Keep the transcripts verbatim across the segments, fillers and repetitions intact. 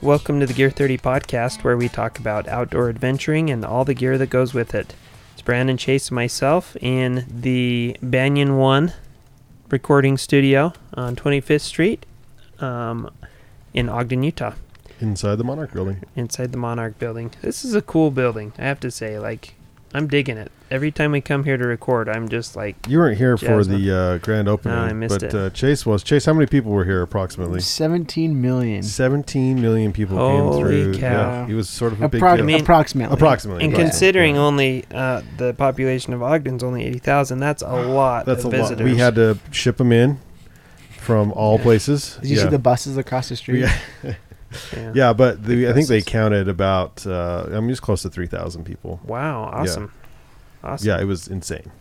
Welcome to the Gear thirty Podcast, where we talk about outdoor adventuring and all the gear that goes with it. It's Brandon Chase and myself in the Banyan One recording studio on twenty-fifth Street um, in Ogden, Utah. Inside the Monarch Building. Inside the Monarch Building. This is a cool building, I have to say. Like, I'm digging it. Every time we come here to record, I'm just like... You weren't here for the uh, grand opening. No, I missed but, it. But uh, Chase was. Chase, how many people were here approximately? seventeen million. seventeen million people Holy came through. Holy cow. Yeah, he was sort of a Appro- big deal. I mean, approximately. Approximately. And right. considering yeah. only uh, the population of Ogden's only eighty thousand, that's a lot that's of a visitors. Lot. We had to ship them in from all places. Did you yeah. see the buses across the street? Yeah. Yeah. yeah, but the, I think they counted about, uh, I mean, it was close to three thousand people. Wow, awesome. Yeah. Awesome. Yeah, it was insane.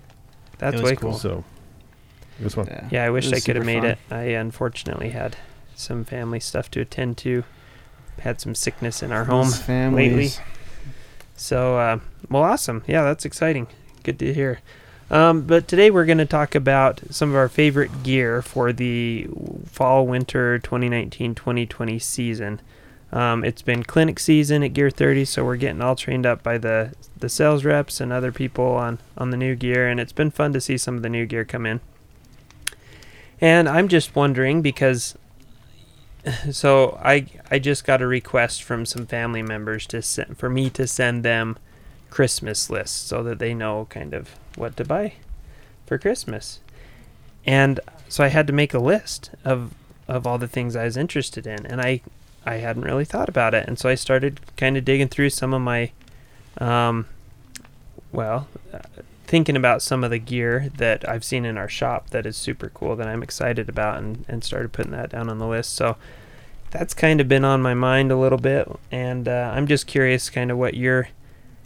That's was way cool. cool. So it was fun. Yeah, yeah I wish I could have made fun. it. I unfortunately had some family stuff to attend to. Had some sickness in our home Families. lately. So, uh, well, awesome. Yeah, that's exciting. Good to hear. Um, but today we're going to talk about some of our favorite gear for the fall-winter twenty nineteen twenty twenty season. Um, it's been clinic season at Gear thirty, so we're getting all trained up by the, the sales reps and other people on, on the new gear, and it's been fun to see some of the new gear come in. And I'm just wondering because... So I I just got a request from some family members to send, for me to send them Christmas lists so that they know kind of... what to buy for Christmas. And so I had to make a list of of all the things I was interested in, and I I hadn't really thought about it. And so I started kind of digging through some of my um well uh, thinking about some of the gear that I've seen in our shop that is super cool that I'm excited about, and, and started putting that down on the list. So that's kind of been on my mind a little bit, and uh, I'm just curious kind of what your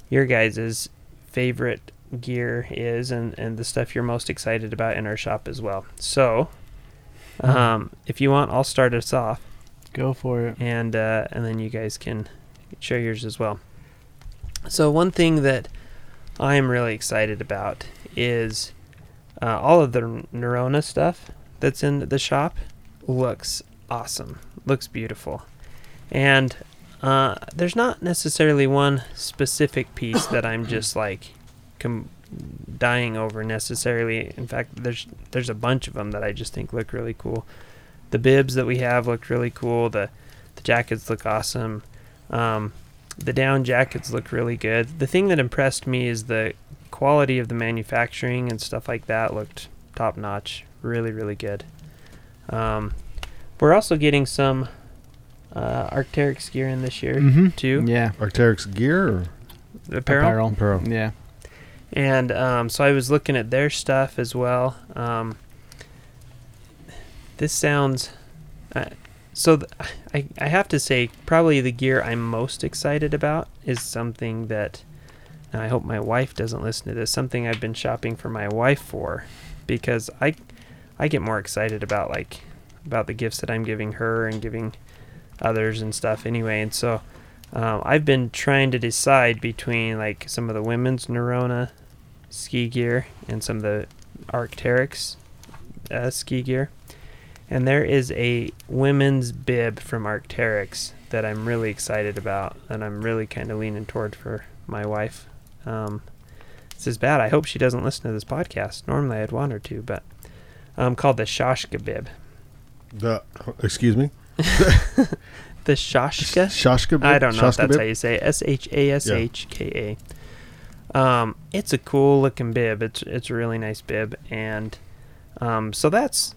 your guys's favorite gear is, and and the stuff you're most excited about in our shop as well. So um if you want, I'll start us off. Go for it. And uh and then you guys can share yours as well. So one thing that I'm really excited about is uh, all of the Norrøna stuff that's in the shop. Looks awesome, looks beautiful. And uh there's not necessarily one specific piece that I'm just like Com- dying over necessarily. In fact, there's there's a bunch of them that I just think look really cool. The bibs that we have look really cool. The the jackets look awesome. Um, the down jackets look really good. The thing that impressed me is the quality of the manufacturing and stuff like that looked top notch. Really, really good. Um, we're also getting some uh, Arc'teryx gear in this year mm-hmm. too. Yeah, Arc'teryx gear or apparel. Apparel. Apparel. Yeah. And um, so I was looking at their stuff as well. Um, this sounds... Uh, so th- I, I have to say probably the gear I'm most excited about is something that... And I hope my wife doesn't listen to this. Something I've been shopping for my wife for. Because I I get more excited about like about the gifts that I'm giving her and giving others and stuff anyway. And so um, I've been trying to decide between like some of the women's Norrøna ski gear and some of the Arc'teryx uh, ski gear, and there is a women's bib from Arc'teryx that I'm really excited about, and I'm really kind of leaning toward for my wife. Um, this is bad. I hope she doesn't listen to this podcast. Normally I'd want her to, but um, called the Shashka bib. The excuse me. The Shashka. Shashka. Bib? I don't know Shashka if that's bib? How you say it. S H A S H K A. Um, it's a cool looking bib. It's it's a really nice bib, and um, so that's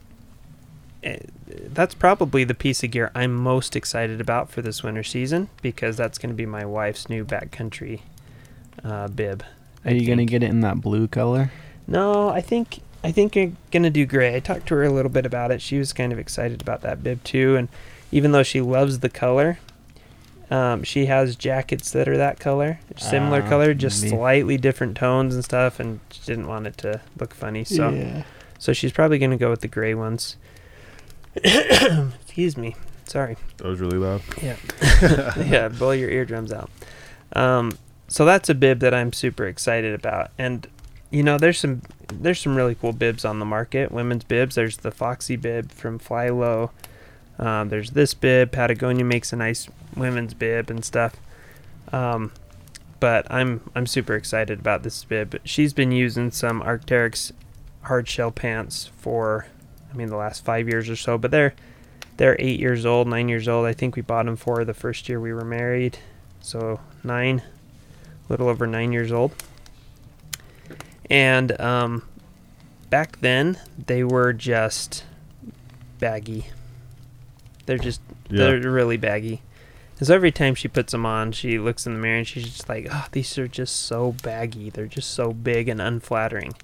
that's probably the piece of gear I'm most excited about for this winter season, because that's going to be my wife's new backcountry uh, bib. Are I you going to get it in that blue color? No, I think I think I'm going to do gray. I talked to her a little bit about it. She was kind of excited about that bib too, and even though she loves the color, um, she has jackets that are that color, similar uh, color, just maybe. Slightly different tones and stuff, and she didn't want it to look funny. So, yeah. so she's probably going to go with the gray ones. Excuse me. Sorry. That was really loud. Yeah. Yeah, blow your eardrums out. Um, so that's a bib that I'm super excited about. And, you know, there's some there's some really cool bibs on the market, women's bibs. There's the Foxy bib from Fly Low. Um, there's this bib. Patagonia makes a nice women's bib and stuff. Um, but I'm I'm super excited about this bib. She's been using some Arc'teryx hard shell pants for, I mean, the last five years or so. But they're they're eight years old, nine years old. I think we bought them for the first year we were married. So nine, a little over nine years old. And um, back then, they were just baggy. They're just, yeah. they're really baggy. And so every time she puts them on, she looks in the mirror and she's just like, oh, these are just so baggy. They're just so big and unflattering.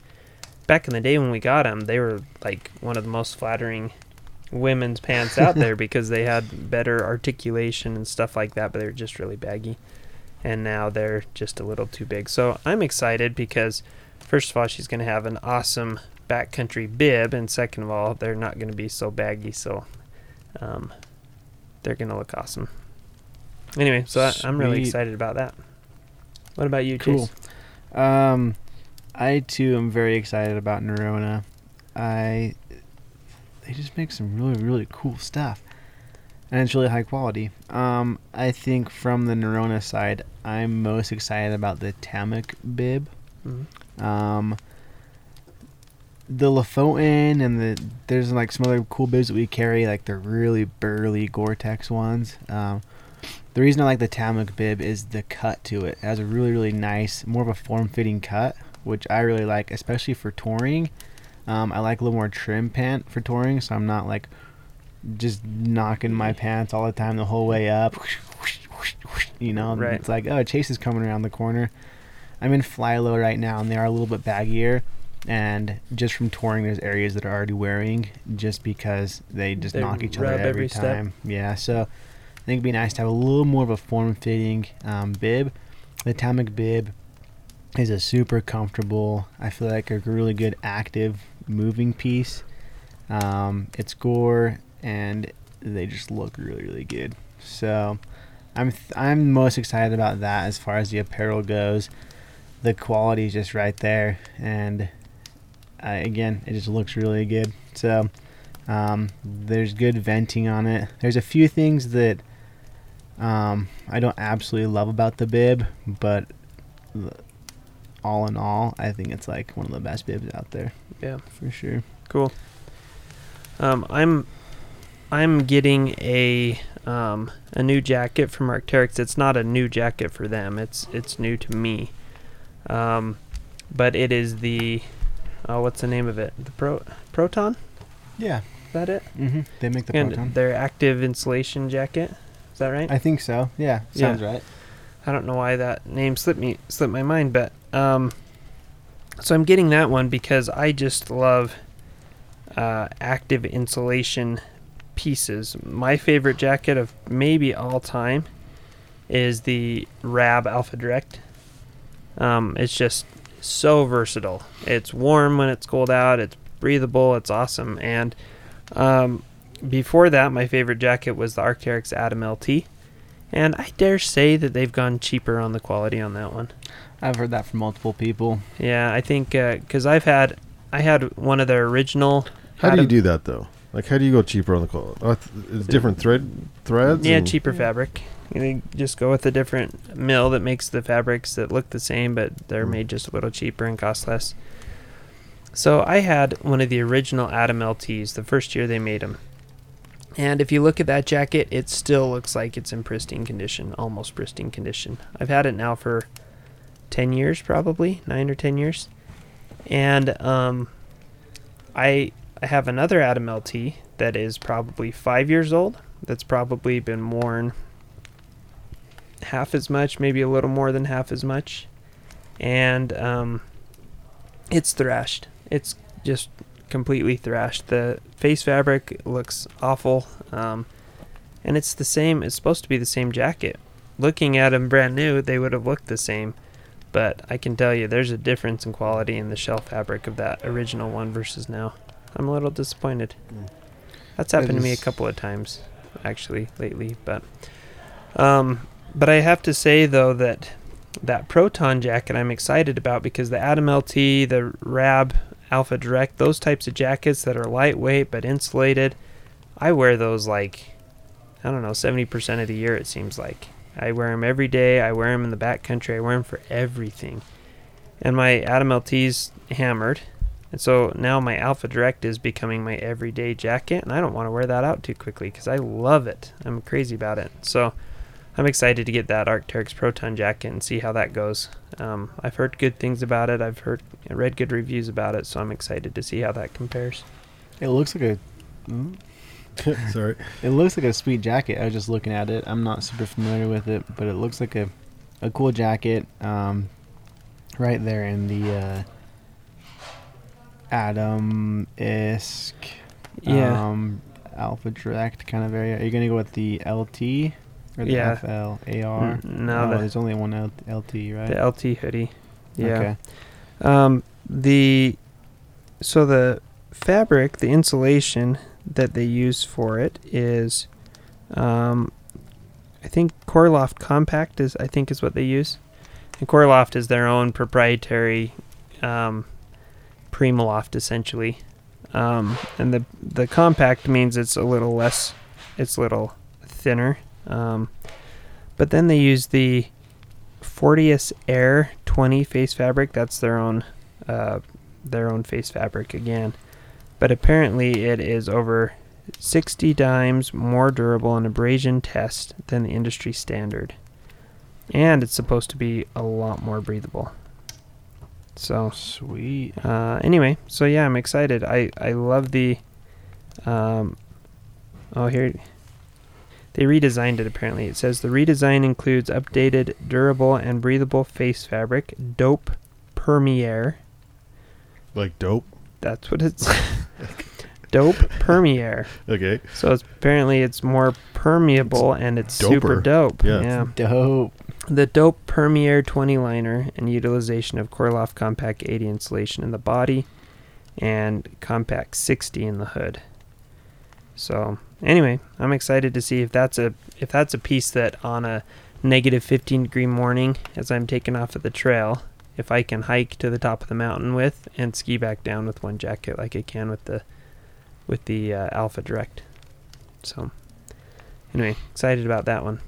Back in the day when we got them, they were like one of the most flattering women's pants out there, because they had better articulation and stuff like that, but they were just really baggy. And now they're just a little too big. So I'm excited because, first of all, she's going to have an awesome backcountry bib. And second of all, they're not going to be so baggy. So... Um, they're going to look awesome. Anyway, so I, I'm really excited about that. What about you, Chase? Cool. Um, I, too, am very excited about Norrøna. I, they just make some really, really cool stuff. And it's really high quality. Um, I think from the Norrøna side, I'm most excited about the Tamec bib. Mm-hmm. Um... The Lofoten and the there's like some other cool bibs that we carry, like the really burly Gore-Tex ones. Um, the reason I like the Tamec bib is the cut to it. It has a really, really nice, more of a form-fitting cut, which I really like, especially for touring. Um, I like a little more trim pant for touring, so I'm not like just knocking my pants all the time the whole way up. You know, right. It's like, oh, Chase is coming around the corner. I'm in Fly Low right now, and they are a little bit baggier. And just from touring, there's areas that are already wearing just because they just they knock each other every, every time. Step. Yeah, so I think it'd be nice to have a little more of a form-fitting um, bib. The Tamec bib is a super comfortable, I feel like a really good active moving piece. Um, it's gore, and they just look really, really good. So I'm th- I'm most excited about that as far as the apparel goes. The quality is just right there, and... Uh, again, it just looks really good. So um, there's good venting on it. There's a few things that um, I don't absolutely love about the bib, but all in all, I think it's like one of the best bibs out there. Yeah, for sure. Cool. Um, I'm I'm getting a um, a new jacket from Arc'teryx. It's not a new jacket for them. It's it's new to me, um, but it is the Oh, what's the name of it? The Pro Proton? Yeah. Is that it? Mm-hmm. They make the and Proton. Their active insulation jacket. Is that right? I think so. Yeah. Sounds yeah. right. I don't know why that name slipped me slipped my mind, but um so I'm getting that one because I just love uh active insulation pieces. My favorite jacket of maybe all time is the Rab Alpha Direct. Um it's just so versatile. It's warm when it's cold out, it's breathable, it's awesome. And um, before that, my favorite jacket was the Arc'teryx Atom L T, and I dare say that they've gone cheaper on the quality on that one. I've heard that from multiple people. Yeah, I think because uh, I've had I had one of their original. How Atom- do you do that though? Like, how do you go cheaper on the quality? Oh, it's different thread threads. Yeah, cheaper fabric. You just go with a different mill that makes the fabrics that look the same, but they're made just a little cheaper and cost less. So I had one of the original Atom L Ts the first year they made them. And if you look at that jacket, it still looks like it's in pristine condition, almost pristine condition. I've had it now for ten years probably, nine or ten years. And um, I, I have another Atom L T that is probably five years old. That's probably been worn half as much, maybe a little more than half as much. And um, it's thrashed. It's just completely thrashed. The face fabric looks awful, um, and it's the same. It's supposed to be the same jacket. Looking at them brand new, they would have looked the same, but I can tell you there's a difference in quality in the shell fabric of that original one versus now. I'm a little disappointed. That's happened to me a couple of times actually lately, but um, but I have to say though that that Proton jacket I'm excited about, because the Atom L T, the Rab Alpha Direct, those types of jackets that are lightweight but insulated, I wear those like, I don't know, seventy percent of the year it seems like. I wear them every day. I wear them in the backcountry. I wear them for everything. And my Atom L T's hammered. And so now my Alpha Direct is becoming my everyday jacket, and I don't want to wear that out too quickly because I love it. I'm crazy about it. So I'm excited to get that Arc'teryx Proton jacket and see how that goes. Um, I've heard good things about it. I've heard read good reviews about it, so I'm excited to see how that compares. It looks like a mm, sorry. It looks like a sweet jacket. I was just looking at it. I'm not super familiar with it, but it looks like a, a cool jacket. Um, right there in the uh, Atom-esque yeah. um, Alpha Direct kind of area. Are you gonna go with the L T? Or the yeah. F L A R? No. Oh, there's only one L T, right? The L T hoodie. Yeah. Okay. Um, the, so the fabric, the insulation that they use for it is, um, I think Core Loft Compact is, I think is what they use. And Core Loft is their own proprietary um, Primaloft, essentially. Um, and the, the compact means it's a little less, it's a little thinner. Um, but then they use the Fortius Air twenty face fabric. That's their own, uh, their own face fabric again. But apparently it is over sixty times more durable and abrasion test than the industry standard. And it's supposed to be a lot more breathable. So sweet. Uh, anyway, so yeah, I'm excited. I, I love the, um, oh, here they redesigned it, apparently. It says the redesign includes updated, durable, and breathable face fabric, Dope Permeair. Like dope? That's what it's... Dope Permeair. Okay. So it's, apparently it's more permeable, it's and it's doper. Super dope. Yeah. yeah. Dope. The Dope Permeair twenty liner and utilization of Korloff Compact eighty insulation in the body and Compact sixty in the hood. So... Anyway, I'm excited to see if that's a if that's a piece that on a negative fifteen degree morning as I'm taking off at the trail, if I can hike to the top of the mountain with and ski back down with one jacket like I can with the with the uh, Alpha Direct. So anyway, excited about that one.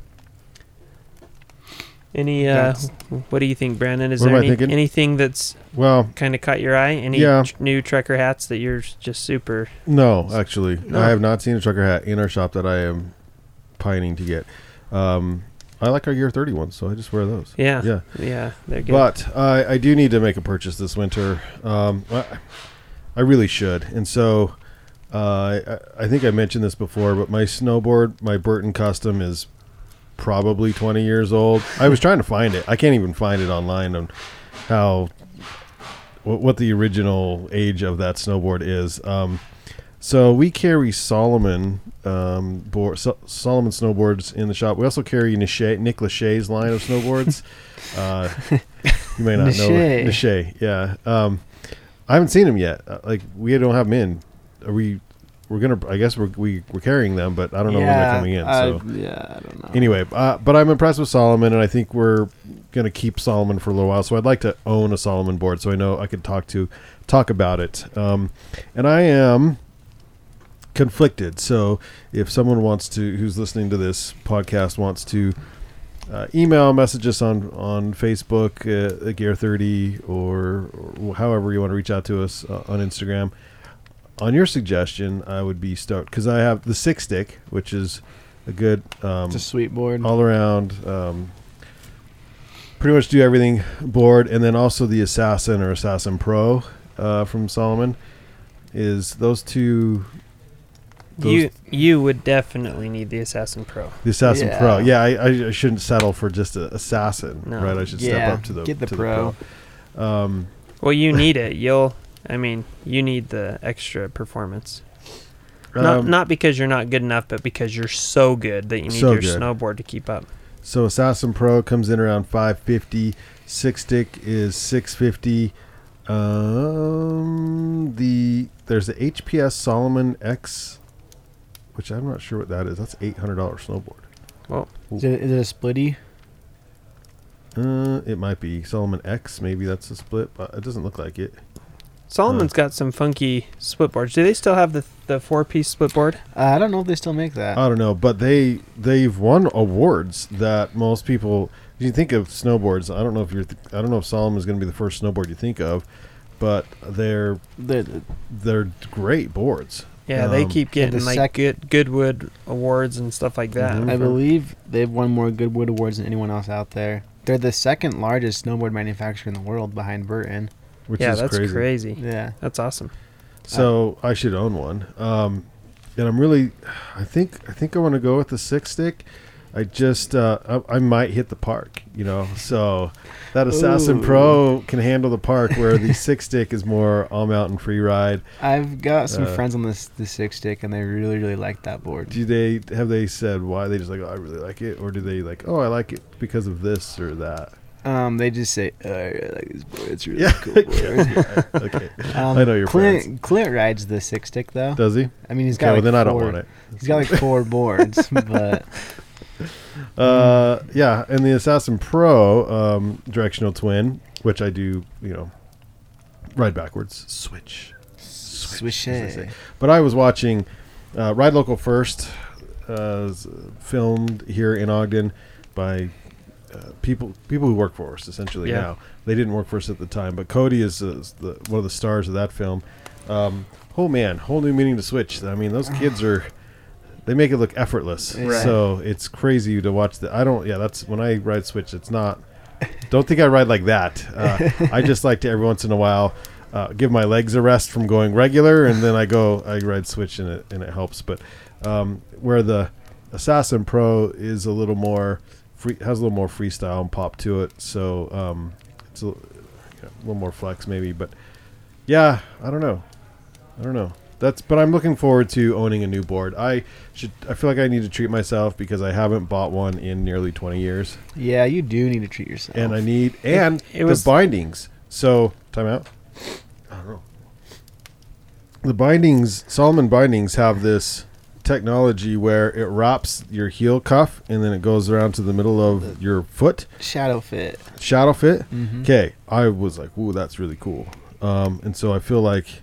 Any uh, yes. What do you think, Brandon? Is what there any, anything that's well kind of caught your eye? Any yeah. tr- new trucker hats that you're just super? No, actually, no. I have not seen a trucker hat in our shop that I am pining to get. Um, I like our Gear thirty ones, so I just wear those. Yeah, yeah, yeah. They're good. But uh, I do need to make a purchase this winter. Um, I, I really should, and so uh, I, I think I mentioned this before, but my snowboard, my Burton Custom, is probably twenty years old. I was trying to find it. I can't even find it online on how what, what the original age of that snowboard is. Um, so we carry Salomon um, board, so, Salomon snowboards in the shop. We also carry Niche, Nick Lachey's line of snowboards. uh, you may not know Niche. Yeah, um, I haven't seen them yet. Uh, like we don't have them in. Are we? We're gonna. I guess we're we, we're carrying them, but I don't know yeah, when they're coming in. So I, yeah, I don't know. Anyway, uh, but I'm impressed with Salomon, and I think we're gonna keep Salomon for a little while. So I'd like to own a Salomon board, so I know I could talk to talk about it. Um, and I am conflicted. So if someone wants to, who's listening to this podcast, wants to Uh, email, message us on, on Facebook, uh, at Gear thirty, or, or however you want to reach out to us, uh, on Instagram. On your suggestion, I would be stoked, because I have the Six Stick, which is a good... Um, it's a sweet board. All around, um, pretty much do everything board, and then also the Assassin or Assassin Pro uh, from Salomon. Is those two... Those you you would definitely need the Assassin Pro. The Assassin yeah. Pro. Yeah, I, I shouldn't settle for just an Assassin, no. right? I should yeah. step up to the Get the, to pro. the Pro. Um, well, you need it. You'll, I mean, you need the extra performance. Um, not not because you're not good enough, but because you're so good that you need so your good. snowboard to keep up. So Assassin Pro comes in around five fifty. Six Stick is six fifty. Um, the there's the H P S Salomon X, which I'm not sure what that is. That's eight hundred dollars snowboard. Well, is it, is it a splitty? Uh, it might be. Salomon X, maybe that's a split, but it doesn't look like it. Solomon's uh, got some funky split boards. Do they still have the the four-piece split board? Uh, I don't know if they still make that. I don't know, but they, they've won awards that most people... You think of snowboards. I don't know if you're... Th- I don't know if Solomon's going to be the first snowboard you think of, but they're they're, they're great boards. Yeah, um, they keep getting the like sec- good, Goodwood awards and stuff like that. Mm-hmm. I believe they've won more Goodwood awards than anyone else out there. They're the second largest snowboard manufacturer in the world behind Burton. Which yeah, is that's crazy. crazy. Yeah, that's awesome. So uh, I should own one. Um, and I'm really, I think I think I want to go with the Six Stick. I just, uh, I, I might hit the park, you know. So that Assassin Ooh. Pro can handle the park, where the Six Stick is more all mountain free ride. I've got some uh, friends on this the Six Stick, and they really, really like that board. Do they have they said why they just like? Oh, I really like it, or do they like? Oh, I like it because of this or that. Um, they just say, oh, I really like this board. It's really yeah. cool board. yeah. Okay, um, I know your Clint, friends. Clint rides the Six Stick though. Does he? I mean, he's got. Okay, like well, then four, I don't want it. He's got like four boards, but. Uh, yeah, and the Assassin Pro um, directional twin, which I do, you know, ride backwards, switch, switch. switch I but I was watching uh, Ride Local First, uh, filmed here in Ogden by uh, people people who work for us essentially yeah. now. They didn't work for us at the time, but Cody is uh, the, one of the stars of that film. Um, oh man, whole new meaning to switch. I mean, those kids are. They make it look effortless, right. So it's crazy to watch. The I don't, yeah, that's when I ride switch. It's not. Don't think I ride like that. Uh, I just like to every once in a while uh, give my legs a rest from going regular, and then I go I ride switch and it and it helps. But um, where the Assassin Pro is a little more free, has a little more freestyle and pop to it, so um, it's a, you know, a little more flex maybe. But yeah, I don't know. I don't know. That's, but I'm looking forward to owning a new board. I should. I feel like I need to treat myself because I haven't bought one in nearly twenty years. Yeah, you do need to treat yourself. And I need and it, it the was, bindings. So time out. I don't know. The bindings, Salomon bindings, have this technology where it wraps your heel cuff and then it goes around to the middle of the your foot. Shadow fit. Shadow fit. Okay, mm-hmm. I was like, "Ooh, that's really cool." Um, and so I feel like.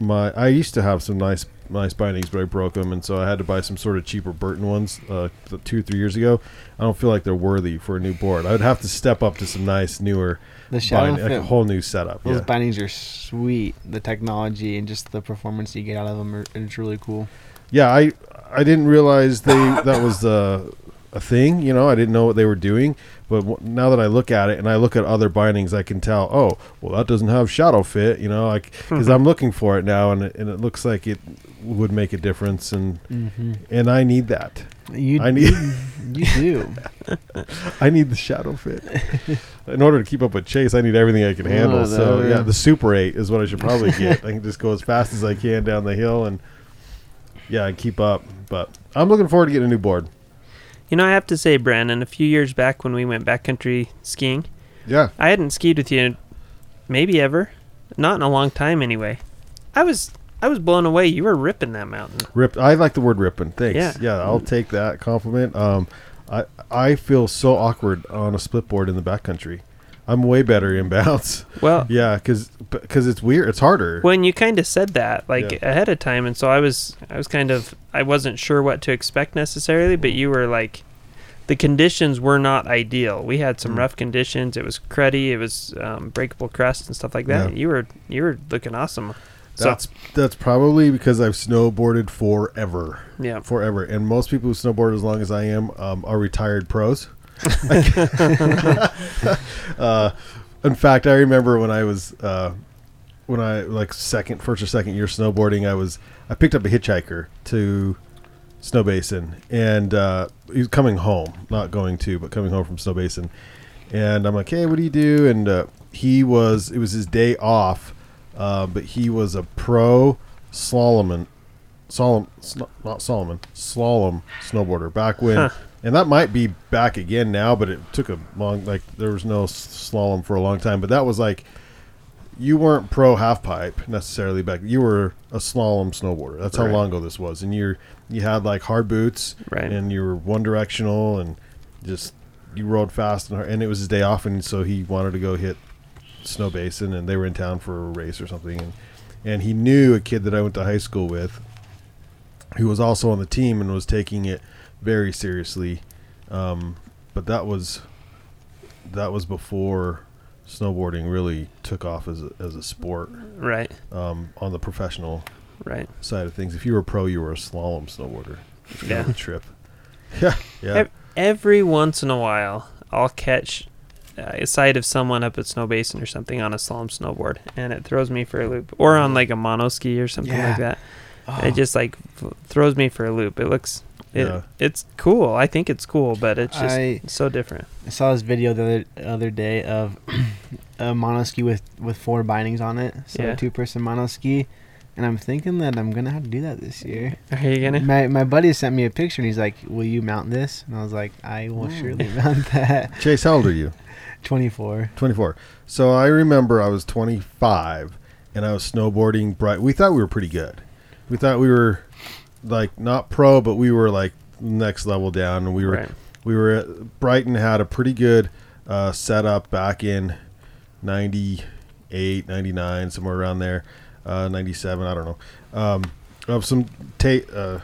My I used to have some nice nice bindings, but I broke them, and so I had to buy some sort of cheaper Burton ones uh, two or three years ago. I don't feel like they're worthy for a new board. I would have to step up to some nice newer, the bind, like a whole new setup. Those yeah. bindings are sweet. The technology and just the performance you get out of them are it's really cool. Yeah, I I didn't realize they that was the. Uh, a thing, you know, I didn't know what they were doing, but w- now that I look at it and I look at other bindings, I can tell, oh, well, that doesn't have shadow fit, you know, like, because I'm looking for it now, and it, and it looks like it would make a difference, and mm-hmm. and I need that. You I need you do. I need the shadow fit in order to keep up with Chase. I need everything I can handle. Oh, so yeah, the Super eight is what I should probably get. I can just go as fast as I can down the hill, and yeah, I keep up. But I'm looking forward to getting a new board. You know, I have to say, Brandon, a few years back when we went backcountry skiing, yeah, I hadn't skied with you maybe ever. Not in a long time anyway. I was I was blown away. You were ripping that mountain. Ripped. I like the word ripping. Thanks. Yeah, yeah I'll take that compliment. Um, I, I feel so awkward on a split board in the backcountry. I'm way better in bounce. Well, yeah, because it's weird. It's harder. When you kind of said that, like yeah. ahead of time, and so I was, I was kind of, I wasn't sure what to expect necessarily. But you were like, the conditions were not ideal. We had some mm. rough conditions. It was cruddy. It was um, breakable crust and stuff like that. Yeah. You were you were looking awesome. That's so. that's probably because I've snowboarded forever. Yeah, forever. And most people who snowboard as long as I am um, are retired pros. uh, in fact, I remember when I was uh, when I like second, first or second year snowboarding, I was I picked up a hitchhiker to Snow Basin, and uh, he was coming home, not going to, but coming home from Snow Basin, and I'm like, hey, what do you do? And uh, he was, it was his day off, uh, but he was a pro Salomon, Salom, Sl- not Salomon, Slalom snowboarder back when, huh. and that might be back again now, but it took a long, like there was no slalom for a long time, but that was like, you weren't pro half pipe necessarily back. You were a slalom snowboarder. That's how right. long ago this was. And you you had like hard boots, right. and you were one directional, and just you rode fast and hard. And it was his day off, and so he wanted to go hit Snow Basin, and they were in town for a race or something. And and he knew a kid that I went to high school with, who was also on the team and was taking it very seriously. Um, but that was that was before snowboarding really took off as a, as a sport, right? Um, on the professional right side of things, if you were a pro, you were a slalom snowboarder. Yeah, trip. Yeah, yeah. Every once in a while, I'll catch uh, a sight of someone up at Snow Basin or something on a slalom snowboard, and it throws me for a loop. Or on like a mono ski or something yeah. like that. Oh. It just like f- throws me for a loop. It looks. It, yeah. It's cool. I think it's cool, but it's just I, so different. I saw this video the other, other day of a mono ski with, with four bindings on it. So yeah. a two-person mono ski. And I'm thinking that I'm going to have to do that this year. Are you going to? My, my buddy sent me a picture, and he's like, will you mount this? And I was like, I will mm. surely mount that. Chase, how old are you? twenty-four twenty-four So I remember I was twenty-five, and I was snowboarding. Bright. We thought we were pretty good. We thought we were... like not pro, but we were like next level down, and we were right. we were at, Brighton had a pretty good uh setup back in ninety-eight, ninety-nine somewhere around there, uh ninety-seven, I don't know, um of some ta- uh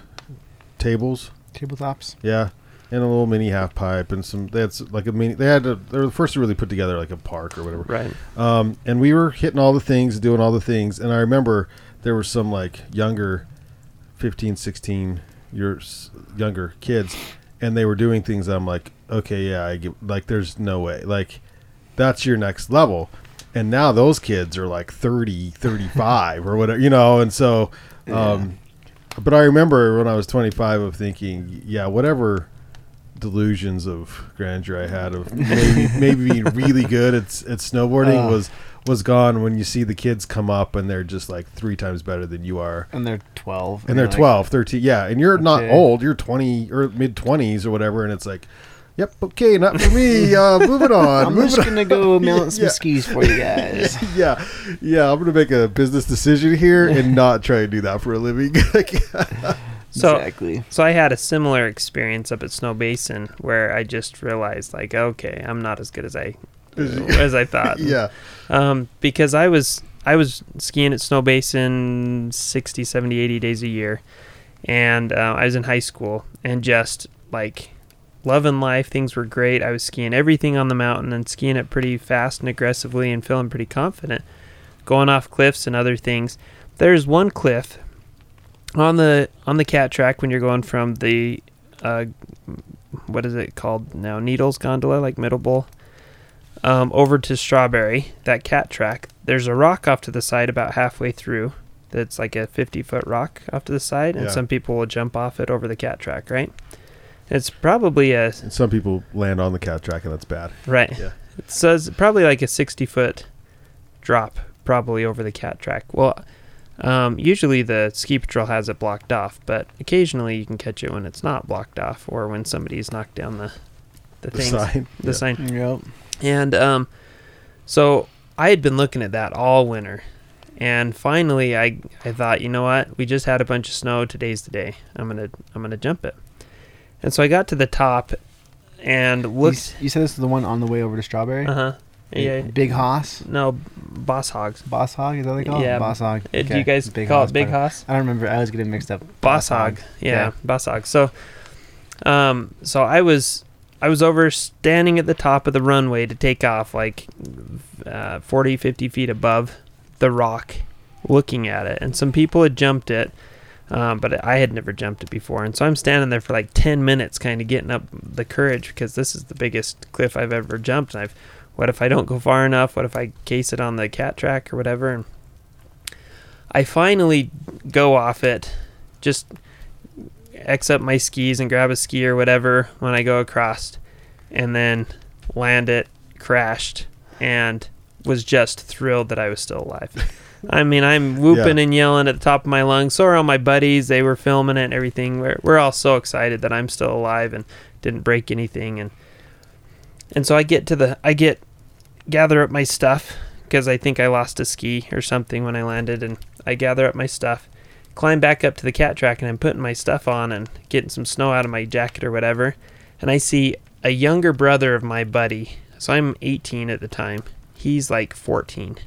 tables tabletops yeah and a little mini half pipe and some they had like a mini they had a, they were the first to really put together like a park or whatever, right? Um and we were hitting all the things, doing all the things, and I remember there were some like younger fifteen, sixteen years younger kids, and they were doing things that I'm like, okay, yeah, I get, like there's no way, like that's your next level. And now those kids are like thirty, thirty-five or whatever, you know. And so um yeah. but I remember when I was twenty-five of thinking, yeah, whatever delusions of grandeur I had of maybe maybe being really good at, at snowboarding uh. was was gone when you see the kids come up and they're just like three times better than you are, and they're twelve and, and they're like twelve, thirteen yeah, and you're okay. not old, you're twenty or mid twenties or whatever, and it's like, yep, okay, not for me, uh moving on. I'm moving just gonna on. Go mount some yeah. skis for you guys. yeah yeah I'm gonna make a business decision here and not try and do that for a living. So, exactly. So I had a similar experience up at Snow Basin where I just realized, like, okay, I'm not as good as I uh, as I thought. yeah. Um, because I was I was skiing at Snow Basin sixty, seventy, eighty days a year, and uh, I was in high school and just like loving life. Things were great. I was skiing everything on the mountain and skiing it pretty fast and aggressively and feeling pretty confident, going off cliffs and other things. There's one cliff. On the on the cat track, when you're going from the, uh, what is it called now? Needles gondola, like middle bowl, um, over to Strawberry, that cat track, there's a rock off to the side about halfway through that's like a fifty-foot rock off to the side, and yeah. some people will jump off it over the cat track, right? It's probably a... And some people land on the cat track, and that's bad. Right. Yeah. So it's probably like a sixty-foot drop, probably over the cat track. Well... Um, usually the ski patrol has it blocked off, but occasionally you can catch it when it's not blocked off or when somebody's knocked down the the, the things, sign. The yep. sign. Yep. And um, so I had been looking at that all winter, and finally I I thought, you know what, we just had a bunch of snow. Today's the day. I'm gonna I'm gonna jump it. And so I got to the top and looked. You, you said this is the one on the way over to Strawberry? Uh huh. Yeah. Big Hoss? No, Boss Hogs. Boss Hog? Is that what they call it? Yeah. Boss Hog. Okay. Do you guys big call it Big Hoss? I don't remember. I always get it mixed up. Boss, Boss Hog. Hog. Yeah, yeah. Boss Hog. So, um, so I was I was over standing at the top of the runway to take off, like uh, forty, fifty feet above the rock, looking at it. And some people had jumped it, um, but I had never jumped it before. And so I'm standing there for like ten minutes, kind of getting up the courage, because this is the biggest cliff I've ever jumped. And I've, what if I don't go far enough? What if I case it on the cat track or whatever? And I finally go off it, just X up my skis and grab a ski or whatever when I go across, and then land it, crashed, and was just thrilled that I was still alive. I mean, I'm whooping yeah. and yelling at the top of my lungs. So are all my buddies. They were filming it and everything. We're, we're all so excited that I'm still alive and didn't break anything. And and so I get to the, I get, gather up my stuff, because I think I lost a ski or something when I landed, and I gather up my stuff, climb back up to the cat track, and I'm putting my stuff on and getting some snow out of my jacket or whatever, and I see a younger brother of my buddy, so I'm eighteen at the time, he's like fourteen,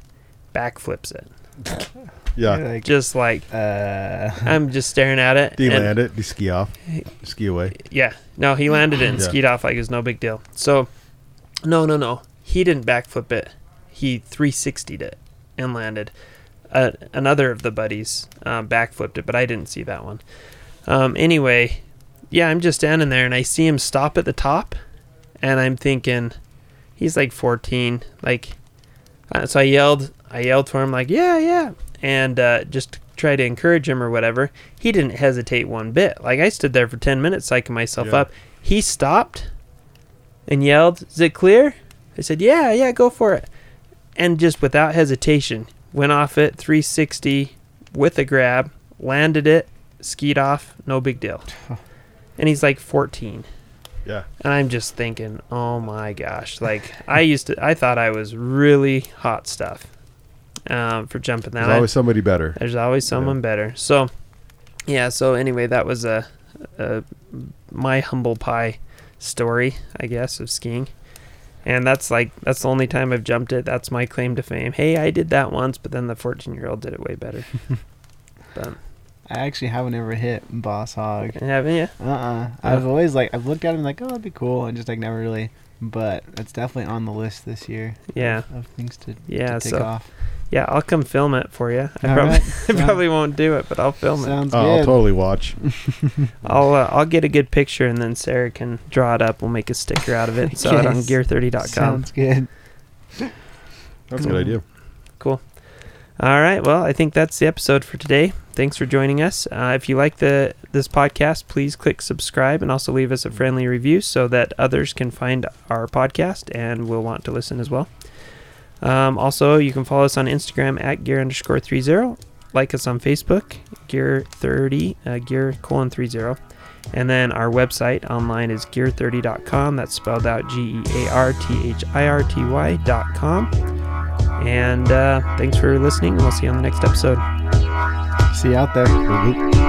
backflips it. Yeah. Like, just like, uh, I'm just staring at it. Did he land it? Did he ski off? Ski away? Yeah. No, he landed it and yeah. skied off like it was no big deal. So, no, no, no. He didn't backflip it. He three sixty'd it and landed. Uh, another of the buddies um, backflipped it, but I didn't see that one. Um, anyway, yeah, I'm just standing there, and I see him stop at the top, and I'm thinking, he's like fourteen. Like, uh, so I yelled, I yelled for him, like, yeah, yeah, and uh, just try to encourage him or whatever. He didn't hesitate one bit. Like, I stood there for ten minutes psyching myself yeah. up. He stopped and yelled, "Is it clear?" I said, "Yeah, yeah, go for it." And just without hesitation, went off it, three sixty with a grab, landed it, skied off, no big deal. And he's like fourteen. Yeah. And I'm just thinking, oh my gosh. Like, I used to, I thought I was really hot stuff um, for jumping that. There's always somebody better. There's always someone yeah. better. So, yeah, so anyway, that was a, a my humble pie story, I guess, of skiing. And that's like, that's the only time I've jumped it. That's my claim to fame. Hey, I did that once, but then the fourteen-year-old did it way better. But I actually haven't ever hit Boss Hog. Haven't you? Uh-uh. No. I've always like, I've looked at him like, oh, that'd be cool. And just like never really, but it's definitely on the list this year. Yeah. Of, of things to, yeah, to take so, off. Yeah, I'll come film it for you. I All probably, right. I probably won't do it, but I'll film Sounds it. Sounds good. I'll totally watch. I'll uh, I'll get a good picture, and then Sarah can draw it up. We'll make a sticker out of it. Sell yes. it on gear thirty dot com. Sounds good. That's cool. A good idea. Cool. All right. Well, I think that's the episode for today. Thanks for joining us. Uh, if you like the this podcast, please click subscribe and also leave us a friendly review so that others can find our podcast and will want to listen as well. Um, also, you can follow us on Instagram at gear underscore three zero. Like us on Facebook, gear thirty, uh, gear colon three zero. And then our website online is gear thirty dot com. That's spelled out G E A R T H I R T Y dot com. And uh, thanks for listening, and we'll see you on the next episode. See you out there.